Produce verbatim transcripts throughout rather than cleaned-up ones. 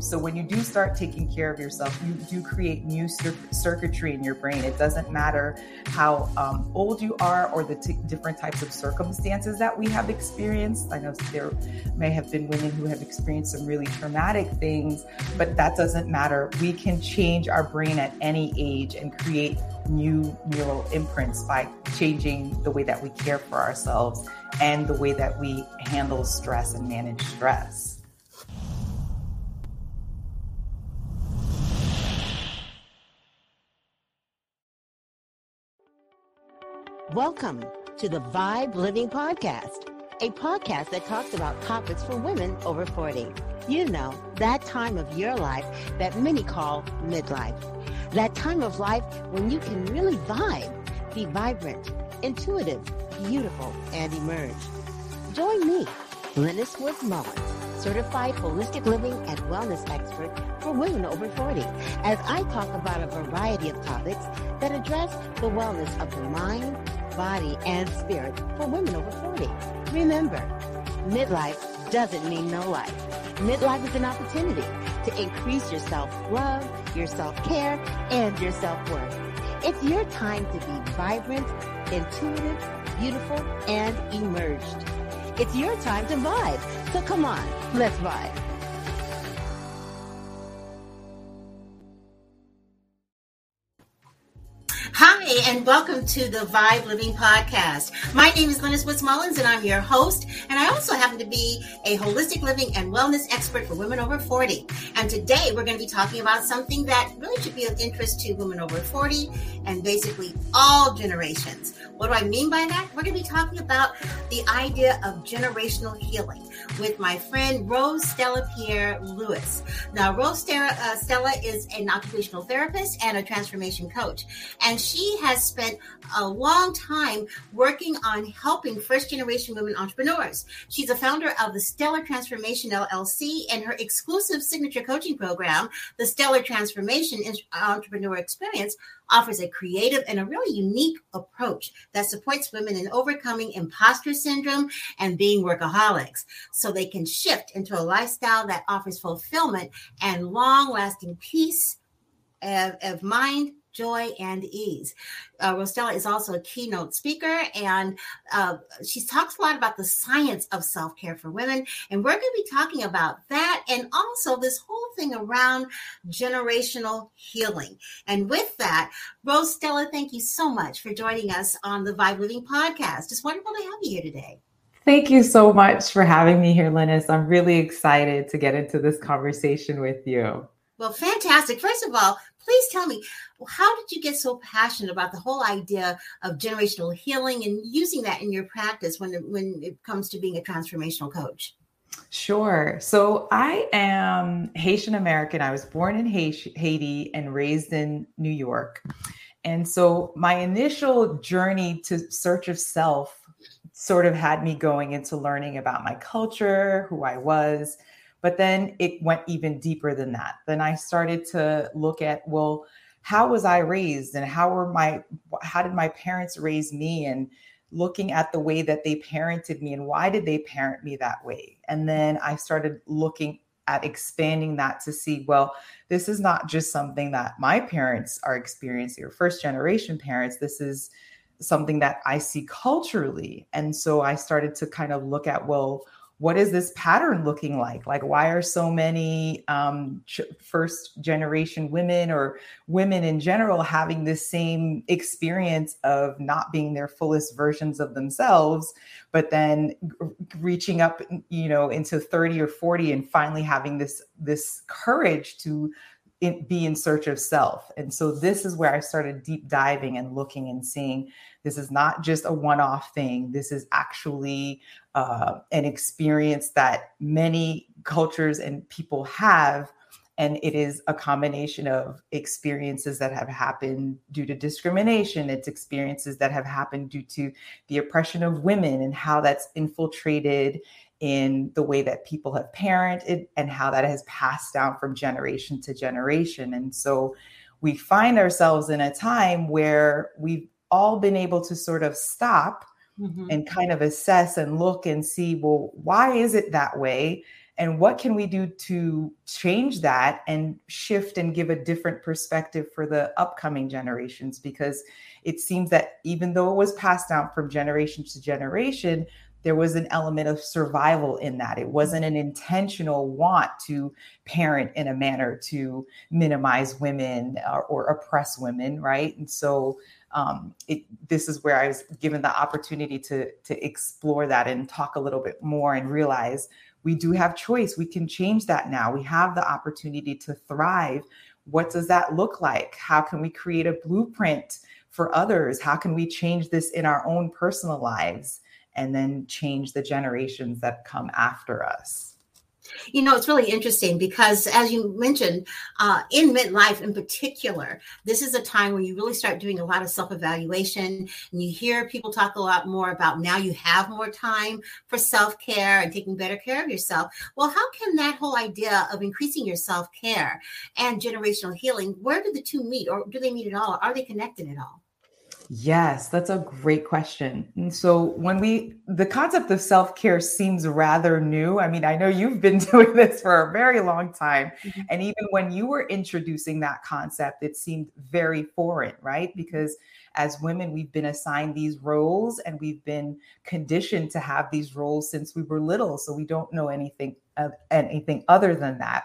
So when you do start taking care of yourself, you do create new cir- circuitry in your brain. It doesn't matter how um, old you are or the t- different types of circumstances that we have experienced. I know there may have been women who have experienced some really traumatic things, but that doesn't matter. We can change our brain at any age and create new neural imprints by changing the way that we care for ourselves and the way that we handle stress and manage stress. Welcome to the Vibe Living Podcast, a podcast that talks about topics for women over forty. You know, that time of your life that many call midlife. That time of life when you can really vibe, be vibrant, intuitive, beautiful, and emerge. Join me, Linus Woods Mullins, certified holistic living and wellness expert for women over forty, as I talk about a variety of topics that address the wellness of the mind, body, and spirit for women over forty. Remember, midlife doesn't mean no life. Midlife is an opportunity to increase your self-love, your self-care, and your self-worth. It's your time to be vibrant, intuitive, beautiful, and emerged. It's your time to vibe. So come on, let's vibe. Hi, and welcome to the Vibe Living Podcast. My name is Linus Woods Mullins, and I'm your host. And I also happen to be a holistic living and wellness expert for women over forty. And today we're going to be talking about something that really should be of interest to women over forty and basically all generations. What do I mean by that? We're going to be talking about the idea of generational healing with my friend Rose Stella Pierre-Louis. Now, Rose Stella, uh, Stella is an occupational therapist and a transformation coach. And she has spent a long time working on helping first-generation women entrepreneurs. She's a founder of the Stellar Transformation L L C and her exclusive signature coaching program, the Stellar Transformation Entrepreneur Experience, offers a creative and a really unique approach that supports women in overcoming imposter syndrome and being workaholics so they can shift into a lifestyle that offers fulfillment and long-lasting peace of, of mind, joy, and ease. Uh, Rose Stella is also a keynote speaker, and uh, she talks a lot about the science of self-care for women, and we're going to be talking about that and also this whole thing around generational healing. And with that, Rose Stella, thank you so much for joining us on the Vibe Living Podcast. It's wonderful to have you here today. Thank you so much for having me here, Linus. I'm really excited to get into this conversation with you. Well, fantastic. First of all, please tell me, how did you get so passionate about the whole idea of generational healing and using that in your practice when, when it comes to being a transformational coach? Sure. So I am Haitian American. I was born in Haiti and raised in New York. And so my initial journey to search of self sort of had me going into learning about my culture, who I was. But then it went even deeper than that. Then I started to look at, well, how was I raised and how were my, how did my parents raise me, and looking at the way that they parented me and why did they parent me that way? And then I started looking at expanding that to see, well, this is not just something that my parents are experiencing or first generation parents. This is something that I see culturally. And so I started to kind of look at, well, what is this pattern looking like? Like, why are so many um, ch- first generation women or women in general having this same experience of not being their fullest versions of themselves, but then g- reaching up, you know, into thirty or forty and finally having this, this courage to in, be in search of self? And so this is where I started deep diving and looking and seeing this is not just a one-off thing. This is actually Uh, an experience that many cultures and people have. And it is a combination of experiences that have happened due to discrimination. It's experiences that have happened due to the oppression of women and how that's infiltrated in the way that people have parented and how that has passed down from generation to generation. And so we find ourselves in a time where we've all been able to sort of stop Mm-hmm. and kind of assess and look and see, well, why is it that way? And what can we do to change that and shift and give a different perspective for the upcoming generations? Because it seems that even though it was passed down from generation to generation, there was an element of survival in that. It wasn't an intentional want to parent in a manner to minimize women or, or oppress women, right? And so um, it, this is where I was given the opportunity to, to explore that and talk a little bit more and realize we do have choice. We can change that now. We have the opportunity to thrive. What does that look like? How can we create a blueprint for others? How can we change this in our own personal lives? And then change the generations that come after us. You know, it's really interesting because, as you mentioned, uh, in midlife in particular, this is a time where you really start doing a lot of self-evaluation, and you hear people talk a lot more about now you have more time for self-care and taking better care of yourself. Well, how can that whole idea of increasing your self-care and generational healing, where do the two meet, or do they meet at all? Are they connected at all? Yes, that's a great question. And so when we, the concept of self-care seems rather new. I mean, I know you've been doing this for a very long time. Mm-hmm. And even when you were introducing that concept, it seemed very foreign, right? Because as women, we've been assigned these roles and we've been conditioned to have these roles since we were little. So we don't know anything, uh, anything other than that.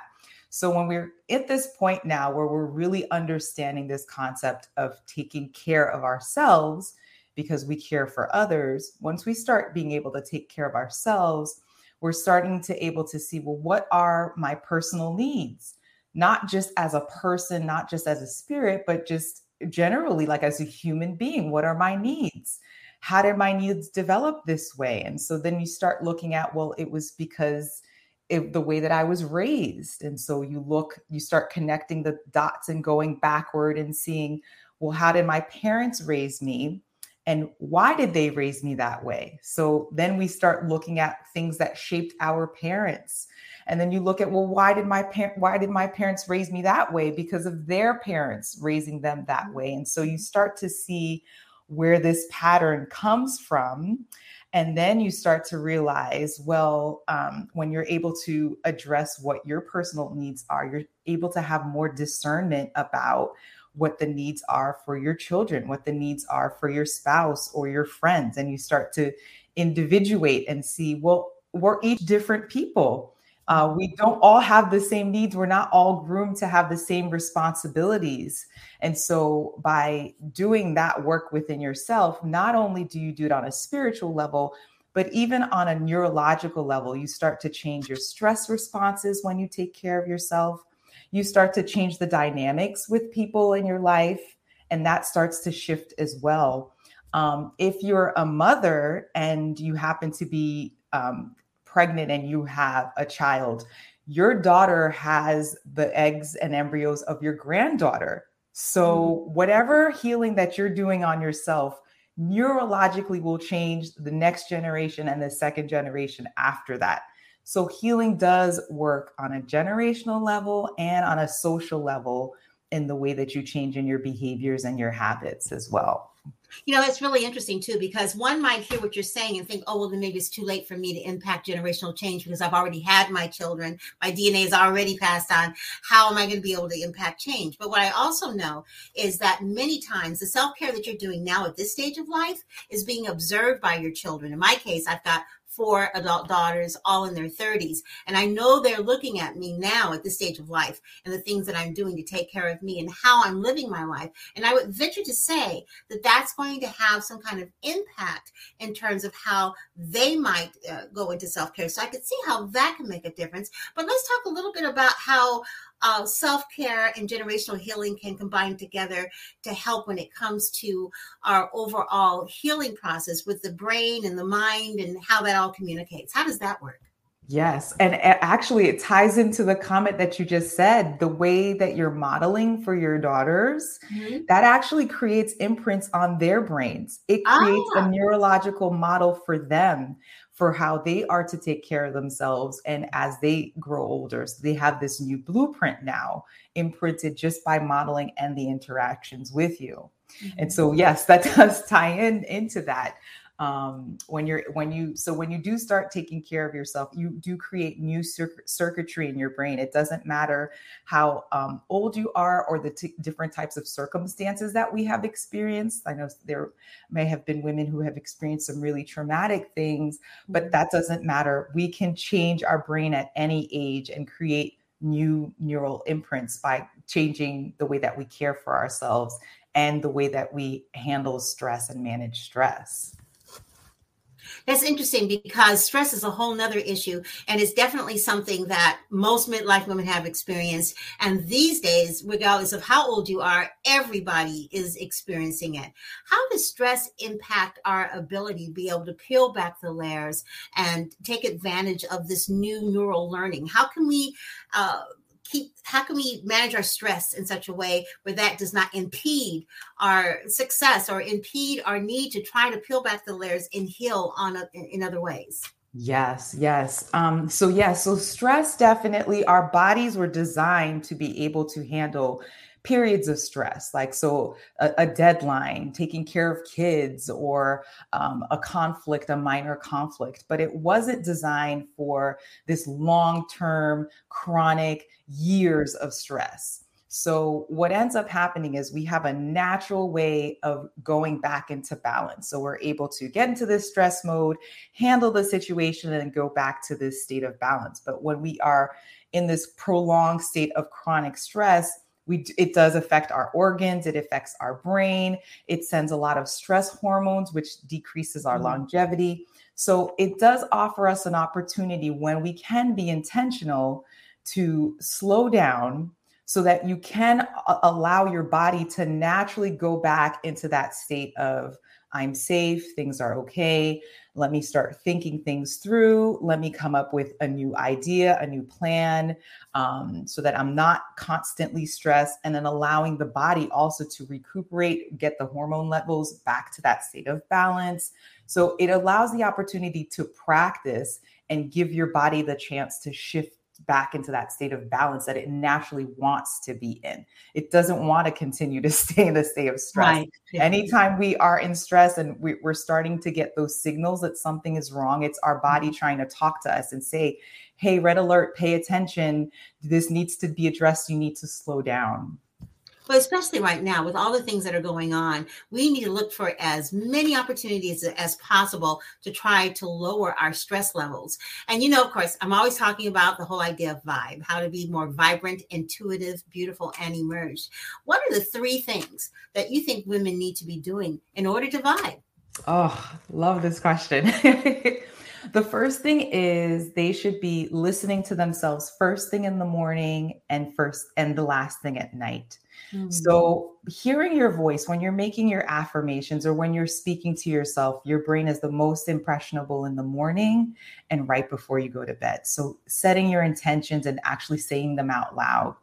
So when we're at this point now where we're really understanding this concept of taking care of ourselves because we care for others, once we start being able to take care of ourselves, we're starting to able to see, well, what are my personal needs? Not just as a person, not just as a spirit, but just generally, like as a human being, what are my needs? How did my needs develop this way? And so then you start looking at, well, it was because It, the way that I was raised. And so you look, you start connecting the dots and going backward and seeing, well, how did my parents raise me? And why did they raise me that way? So then we start looking at things that shaped our parents. And then you look at, well, why did my par- why did my parents raise me that way? Because of their parents raising them that way. And so you start to see where this pattern comes from. And then you start to realize, well, um, when you're able to address what your personal needs are, you're able to have more discernment about what the needs are for your children, what the needs are for your spouse or your friends. And you start to individuate and see, well, we're each different people. Uh, we don't all have the same needs. We're not all groomed to have the same responsibilities. And so by doing that work within yourself, not only do you do it on a spiritual level, but even on a neurological level, you start to change your stress responses when you take care of yourself. You start to change the dynamics with people in your life, and that starts to shift as well. Um, if you're a mother and you happen to be um pregnant and you have a child, your daughter has the eggs and embryos of your granddaughter. So whatever healing that you're doing on yourself neurologically will change the next generation and the second generation after that. So healing does work on a generational level and on a social level in the way that you change in your behaviors and your habits as well. You know, it's really interesting, too, because one might hear what you're saying and think, oh, well, then maybe it's too late for me to impact generational change because I've already had my children. My D N A is already passed on. How am I going to be able to impact change? But what I also know is that many times the self-care that you're doing now at this stage of life is being observed by your children. In my case, I've got four adult daughters, all in their thirties. And I know they're looking at me now at this stage of life and the things that I'm doing to take care of me and how I'm living my life. And I would venture to say that that's going to have some kind of impact in terms of how they might uh, go into self-care. So I could see how that can make a difference. But let's talk a little bit about how Uh, self-care and generational healing can combine together to help when it comes to our overall healing process with the brain and the mind and how that all communicates. How does that work? Yes. And actually it ties into the comment that you just said, the way that you're modeling for your daughters, mm-hmm. that actually creates imprints on their brains. It creates ah. a neurological model for them, for how they are to take care of themselves. And as they grow older, so they have this new blueprint now imprinted just by modeling and the interactions with you. Mm-hmm. And so, yes, that does tie in into that. Um, when you're, when you, so when you do start taking care of yourself, you do create new cir- circuitry in your brain. It doesn't matter how um, old you are or the t- different types of circumstances that we have experienced. I know there may have been women who have experienced some really traumatic things, but that doesn't matter. We can change our brain at any age and create new neural imprints by changing the way that we care for ourselves and the way that we handle stress and manage stress. That's interesting, because stress is a whole nother issue, and it's definitely something that most midlife women have experienced. And these days, regardless of how old you are, everybody is experiencing it. How does stress impact our ability to be able to peel back the layers and take advantage of this new neural learning? How can we uh, keep? How can we manage our stress in such a way where that does not impede our success or impede our need to try to peel back the layers and heal on a, in other ways? Yes, yes. Um, so yeah, so stress, definitely our bodies were designed to be able to handle periods of stress, like so a, a deadline, taking care of kids, or um, a conflict, a minor conflict. But it wasn't designed for this long-term, chronic years of stress. So what ends up happening is we have a natural way of going back into balance. So we're able to get into this stress mode, handle the situation, and go back to this state of balance. But when we are in this prolonged state of chronic stress, We, it does affect our organs. It affects our brain. It sends a lot of stress hormones, which decreases our mm-hmm. longevity. So it does offer us an opportunity when we can be intentional to slow down so that you can a- allow your body to naturally go back into that state of, I'm safe, things are okay. Let me start thinking things through. Let me come up with a new idea, a new plan, um, so that I'm not constantly stressed, and then allowing the body also to recuperate, get the hormone levels back to that state of balance. So it allows the opportunity to practice and give your body the chance to shift back into that state of balance that it naturally wants to be in. It doesn't want to continue to stay in the state of stress. Right. Yeah. Anytime we are in stress and we, we're starting to get those signals that something is wrong, it's our body trying to talk to us and say, hey, red alert, pay attention. This needs to be addressed. You need to slow down. But especially right now, with all the things that are going on, we need to look for as many opportunities as possible to try to lower our stress levels. And, you know, of course, I'm always talking about the whole idea of vibe, how to be more vibrant, intuitive, beautiful, and emerged. What are the three things that you think women need to be doing in order to vibe? Oh, love this question. The first thing is they should be listening to themselves first thing in the morning and first and the last thing at night. Mm-hmm. So hearing your voice when you're making your affirmations or when you're speaking to yourself, your brain is the most impressionable in the morning and right before you go to bed. So setting your intentions and actually saying them out loud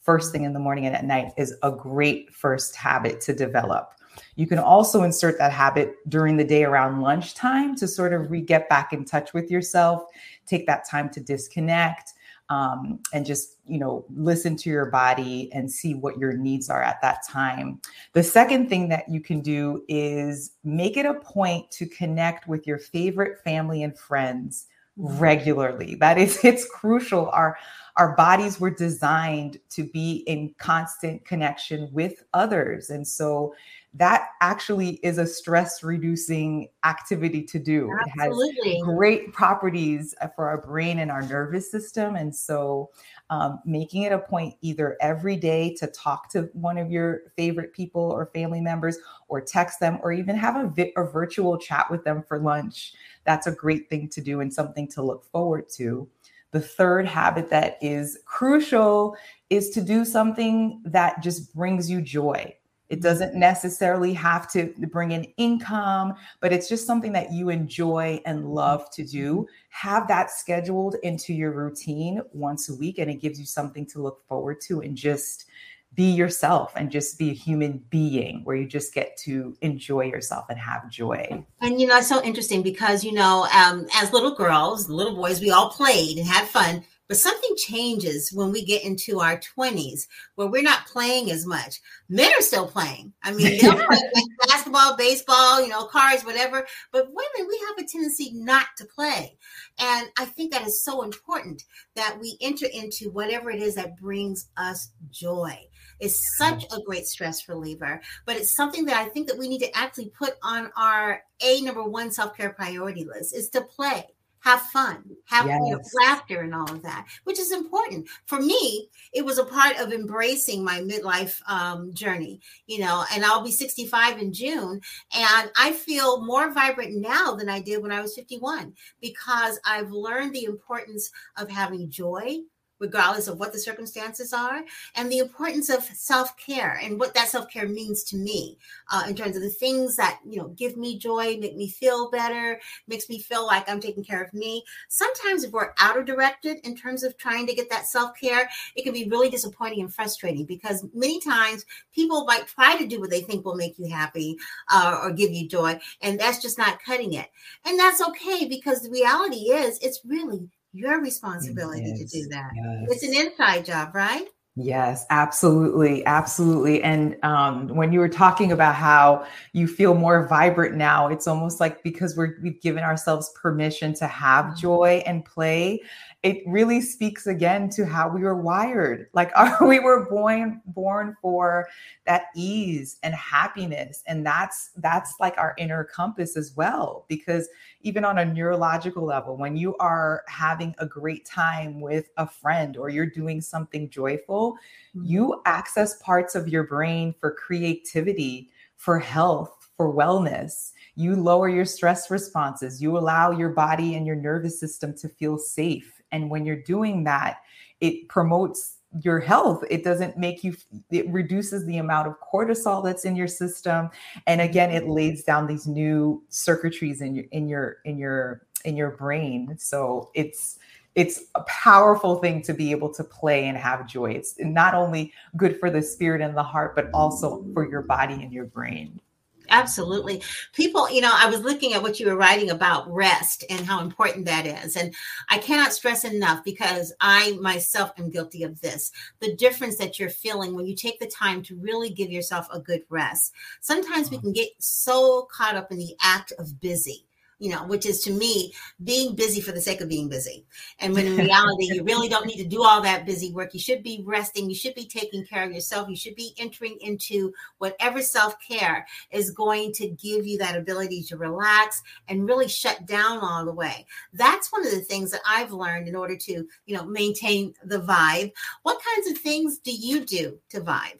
first thing in the morning and at night is a great first habit to develop. You can also insert that habit during the day around lunchtime to sort of re-get back in touch with yourself, take that time to disconnect, um, and just, you know, listen to your body and see what your needs are at that time. The second thing that you can do is make it a point to connect with your favorite family and friends regularly. That is, it's crucial. Our Our bodies were designed to be in constant connection with others. And so that actually is a stress-reducing activity to do. Absolutely. It has great properties for our brain and our nervous system. And so um, making it a point either every day to talk to one of your favorite people or family members, or text them, or even have a, vi- a virtual chat with them for lunch. That's a great thing to do and something to look forward to. The third habit that is crucial is to do something that just brings you joy. It doesn't necessarily have to bring in income, but it's just something that you enjoy and love to do. Have that scheduled into your routine once a week, and it gives you something to look forward to and just be yourself and just be a human being where you just get to enjoy yourself and have joy. And, you know, it's so interesting because, you know, um, as little girls, little boys, we all played and had fun. But something changes when we get into our twenties, where we're not playing as much. Men are still playing. I mean, they'll play like basketball, baseball, you know, cards, whatever. But women, we have a tendency not to play. And I think that is so important that we enter into whatever it is that brings us joy. It's such a great stress reliever, but it's something that I think that we need to actually put on our A number one self-care priority list is to play. Have fun, have yes. you know, laughter and all of that, which is important. For me, it was a part of embracing my midlife um, journey, you know, and I'll be sixty-five in June. And I feel more vibrant now than I did when I was fifty-one, because I've learned the importance of having joy, regardless of what the circumstances are, and the importance of self-care and what that self-care means to me uh, in terms of the things that, you know, give me joy, make me feel better, makes me feel like I'm taking care of me. Sometimes if we're outer-directed in terms of trying to get that self-care, it can be really disappointing and frustrating, because many times people might try to do what they think will make you happy uh, or give you joy, and that's just not cutting it. And that's okay, because the reality is it's really your responsibility to do that. Yes. It's an inside job, right? Yes, absolutely. Absolutely. And um, when you were talking about how you feel more vibrant now, it's almost like because we're, we've given ourselves permission to have joy and play, it really speaks again to how we were wired. Like our, we were born born for that ease and happiness. And that's that's like our inner compass as well, because even on a neurological level, when you are having a great time with a friend or you're doing something joyful, you access parts of your brain for creativity, for health, for wellness. You lower your stress responses. You allow your body and your nervous system to feel safe. And when you're doing that, it promotes your health. It doesn't make you, it reduces the amount of cortisol that's in your system. And again, it lays down these new circuitries in your, in your, in your, in your brain. So it's, It's a powerful thing to be able to play and have joy. It's not only good for the spirit and the heart, but also for your body and your brain. Absolutely. People, you know, I was looking at what you were writing about rest and how important that is. And I cannot stress enough, because I myself am guilty of this, the difference that you're feeling when you take the time to really give yourself a good rest. Sometimes we can get so caught up in the act of busy. You know, which is to me being busy for the sake of being busy. And when in reality, you really don't need to do all that busy work. You should be resting. You should be taking care of yourself. You should be entering into whatever self-care is going to give you that ability to relax and really shut down all the way. That's one of the things that I've learned in order to, you know, maintain the vibe. What kinds of things do you do to vibe?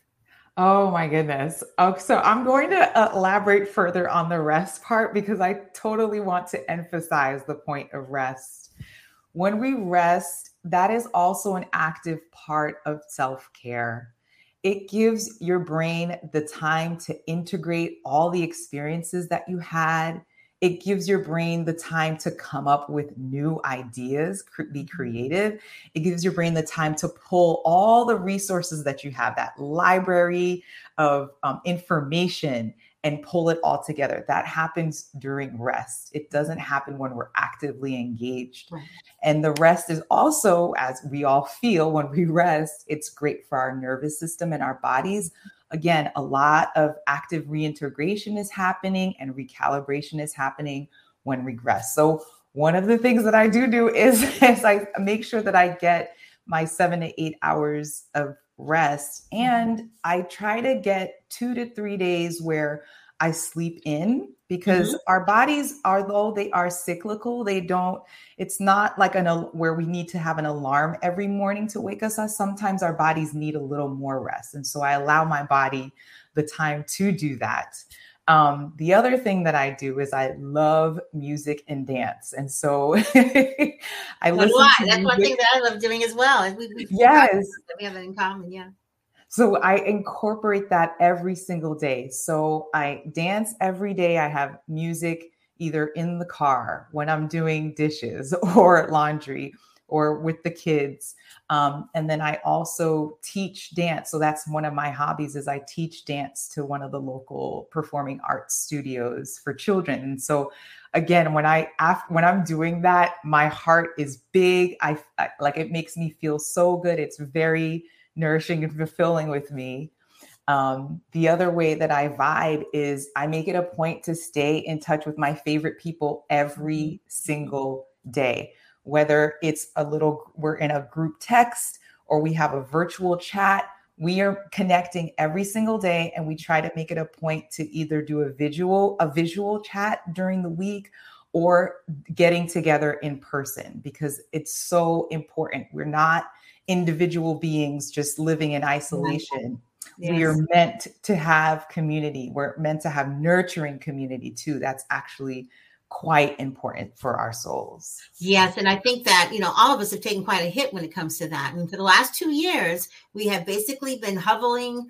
Oh my goodness. Oh, so I'm going to elaborate further on the rest part, because I totally want to emphasize the point of rest. When we rest, that is also an active part of self-care. It gives your brain the time to integrate all the experiences that you had. It gives your brain the time to come up with new ideas, cr- be creative. It gives your brain the time to pull all the resources that you have, that library of um, information, and pull it all together. That happens during rest. It doesn't happen when we're actively engaged. Right. And the rest is also, as we all feel when we rest, it's great for our nervous system and our bodies. Again, a lot of active reintegration is happening and recalibration is happening when we rest. So one of the things that I do do is, is I make sure that I get my seven to eight hours of rest. And I try to get two to three days where I sleep in, because mm-hmm. our bodies are, though they are cyclical, they don't, it's not like an, where we need to have an alarm every morning to wake us up. Sometimes our bodies need a little more rest. And so I allow my body the time to do that. Um, the other thing that I do is I love music and dance. And so I That's listen why. to That's music. One thing that I love doing as well. And we, we, yes. we have that in common. Yeah. So I incorporate that every single day. So I dance every day. I have music either in the car when I'm doing dishes or laundry, or with the kids. Um, and then I also teach dance. So that's one of my hobbies, is I teach dance to one of the local performing arts studios for children. And so again, when I, after, when I'm doing that, my heart is big. I, I like, it makes me feel so good. It's very nourishing and fulfilling with me. Um, the other way that I vibe is I make it a point to stay in touch with my favorite people every single day, whether it's a little, we're in a group text or we have a virtual chat, we are connecting every single day. And we try to make it a point to either do a visual, a visual chat during the week or getting together in person, because it's so important. We're not individual beings just living in isolation. Yes. We are meant to have community. We're meant to have nurturing community too. That's actually quite important for our souls. Yes. And I think that, you know, all of us have taken quite a hit when it comes to that. And for the last two years, we have basically been hoveling,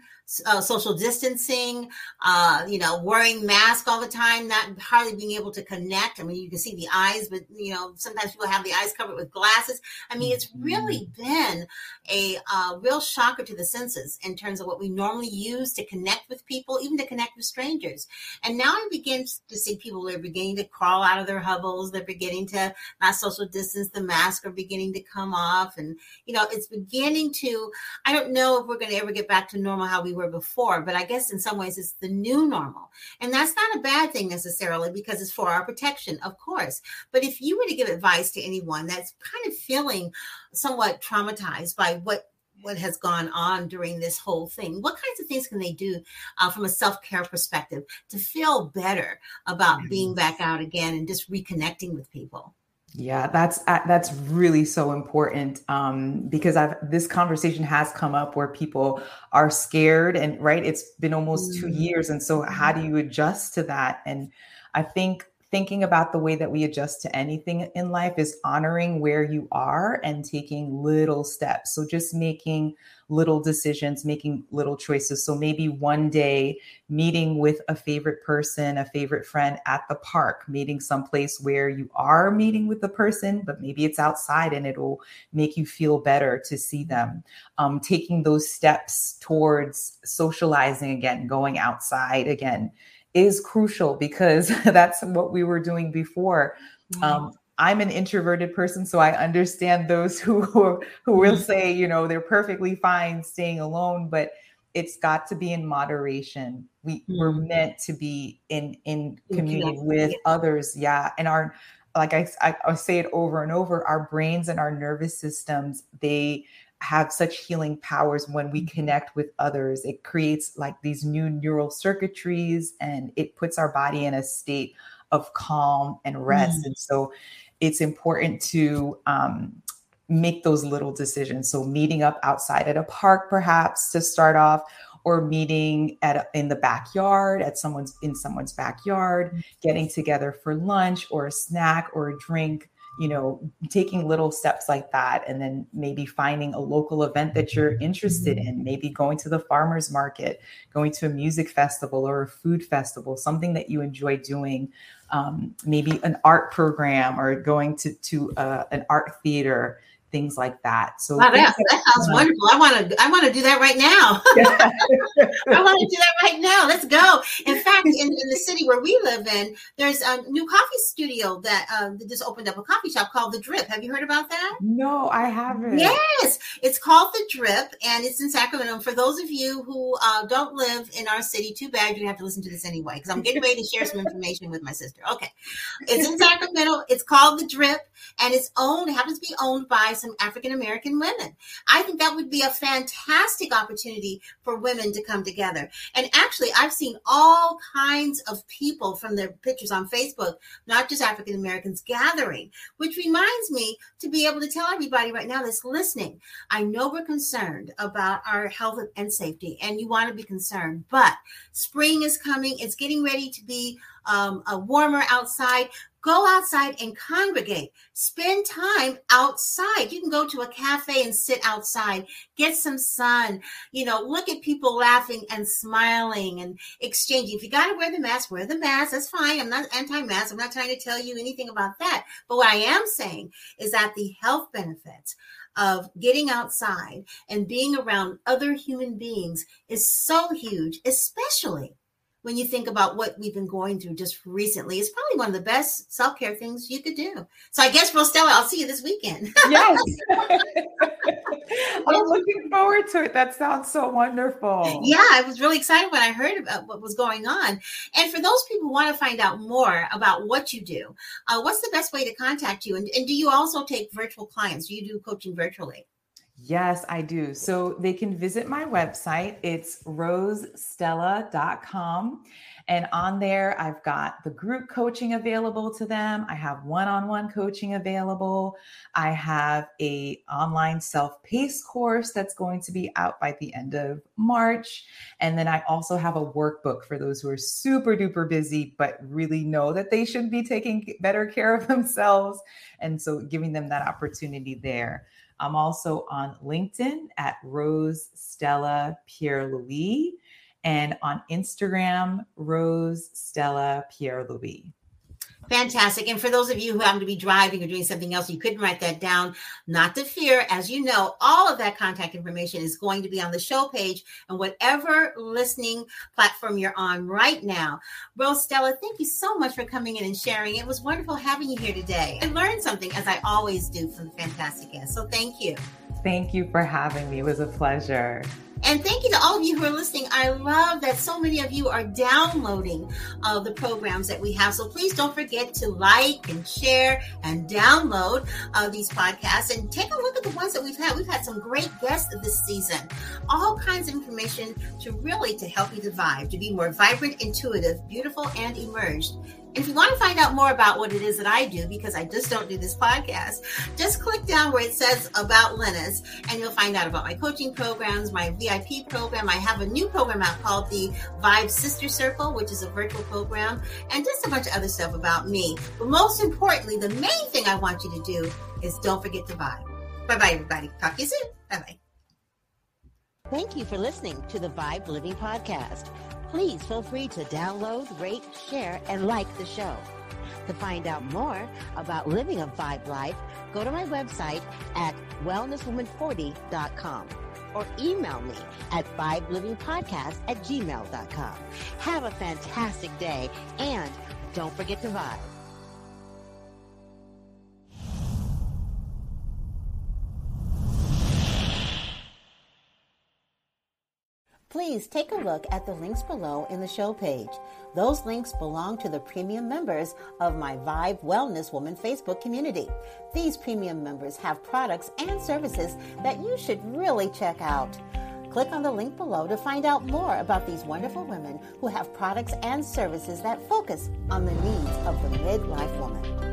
uh, social distancing, uh, you know, wearing masks all the time, not hardly being able to connect. I mean, you can see the eyes, but, you know, sometimes people have the eyes covered with glasses. I mean, it's really been a uh, real shocker to the senses in terms of what we normally use to connect with people, even to connect with strangers. And now I begin to see people are beginning to crawl out of their hovels. They're beginning to not social distance. The masks are beginning to come off. And, you know, it's beginning to, I don't know if we're going to ever get back to normal how we were before, but I guess in some ways it's the new normal. And that's not a bad thing necessarily, because it's for our protection, of course. But if you were to give advice to anyone that's kind of feeling somewhat traumatized by what what has gone on during this whole thing, what kinds of things can they do uh, from a self-care perspective to feel better about mm-hmm. being back out again and just reconnecting with people? Yeah, that's, uh, that's really so important. Um, because I've, this conversation has come up where people are scared and right. It's been almost mm-hmm. two years. And so how do you adjust to that? And I think thinking about the way that we adjust to anything in life is honoring where you are and taking little steps. So just making little decisions, making little choices. So maybe one day meeting with a favorite person, a favorite friend at the park, meeting someplace where you are meeting with the person, but maybe it's outside and it'll make you feel better to see them. Um, taking those steps towards socializing again, going outside again, is crucial because that's what we were doing before. Mm-hmm. Um, I'm an introverted person, so I understand those who, who, who will say, you know, they're perfectly fine staying alone, but it's got to be in moderation. We mm-hmm. we're meant to be in, in community with others. Yeah. And our, like I, I, I say it over and over, our brains and our nervous systems, they have such healing powers when we connect with others. It creates like these new neural circuitries and it puts our body in a state of calm and rest. Mm. And so it's important to um, make those little decisions. So meeting up outside at a park, perhaps to start off, or meeting at in the backyard at someone's in someone's backyard, mm. getting together for lunch or a snack or a drink. You know, taking little steps like that, and then maybe finding a local event that you're interested in, maybe going to the farmer's market, going to a music festival or a food festival, something that you enjoy doing, um, maybe an art program or going to, to uh, an art theater, things like that. So wow, that, that sounds uh, wonderful. I want to, I want to do that right now. Yeah. I want to do that right now. Let's go. In fact, in, in the city where we live in, there's a new coffee studio that, uh, that just opened up, a coffee shop called The Drip. Have you heard about that? No, I haven't. Yes. It's called The Drip and it's in Sacramento. For those of you who uh, don't live in our city, too bad you have to listen to this anyway, because I'm getting ready to share some information with my sister. Okay. It's in Sacramento. It's called The Drip and it's owned, happens to be owned by some African-American women. I think that would be a fantastic opportunity for women to come together. And actually, I've seen all kinds of people from their pictures on Facebook, not just African-Americans gathering, which reminds me to be able to tell everybody right now that's listening, I know we're concerned about our health and safety, and you want to be concerned, but spring is coming. It's getting ready to be um, uh, warmer outside, go outside and congregate. Spend time outside. You can go to a cafe and sit outside, get some sun, you know, look at people laughing and smiling and exchanging. If you got to wear the mask, wear the mask. That's fine. I'm not anti-mask. I'm not trying to tell you anything about that. But what I am saying is that the health benefits of getting outside and being around other human beings is so huge, especially when you think about what we've been going through just recently. It's probably one of the best self-care things you could do. So I guess, Rose Stella, I'll see you this weekend. Yes. I'm looking forward to it. That sounds so wonderful. Yeah, I was really excited when I heard about what was going on. And for those people who want to find out more about what you do, uh, what's the best way to contact you? And, and do you also take virtual clients? Do you do coaching virtually? Yes, I do. So they can visit my website. It's rose stella dot com. And on there, I've got the group coaching available to them. I have one-on-one coaching available. I have a online self-paced course that's going to be out by the end of March. And then I also have a workbook for those who are super duper busy, but really know that they should be taking better care of themselves. And so giving them that opportunity there. I'm also on LinkedIn at Rose Stella Pierre-Louis and on Instagram, Rose Stella Pierre-Louis. Fantastic. And for those of you who happen to be driving or doing something else, you couldn't write that down, not to fear. As you know, all of that contact information is going to be on the show page and whatever listening platform you're on right now. Rose Stella, thank you so much for coming in and sharing. It was wonderful having you here today. I learned something, as I always do, from the fantastic guests. So thank you. Thank you for having me. It was a pleasure. And thank you to all of you who are listening. I love that so many of you are downloading uh, the programs that we have. So please don't forget to like and share and download uh, these podcasts and take a look at the ones that we've had. We've had some great guests this season, all kinds of information to really to help you to vibe, to be more vibrant, intuitive, beautiful, and emerged. If you want to find out more about what it is that I do, because I just don't do this podcast, just click down where it says about Lennis and you'll find out about my coaching programs, my V I P program. I have a new program out called the Vibe Sister Circle, which is a virtual program, and just a bunch of other stuff about me. But most importantly, the main thing I want you to do is don't forget to vibe. Bye-bye, everybody. Talk to you soon. Bye-bye. Thank you for listening to the Vibe Living Podcast. Please feel free to download, rate, share, and like the show. To find out more about living a vibe life, go to my website at wellness woman forty dot com or email me at vibe living podcast at gmail dot com. Have a fantastic day and don't forget to vibe. Please take a look at the links below in the show page. Those links belong to the premium members of my Vibe Wellness Woman Facebook community. These premium members have products and services that you should really check out. Click on the link below to find out more about these wonderful women who have products and services that focus on the needs of the midlife woman.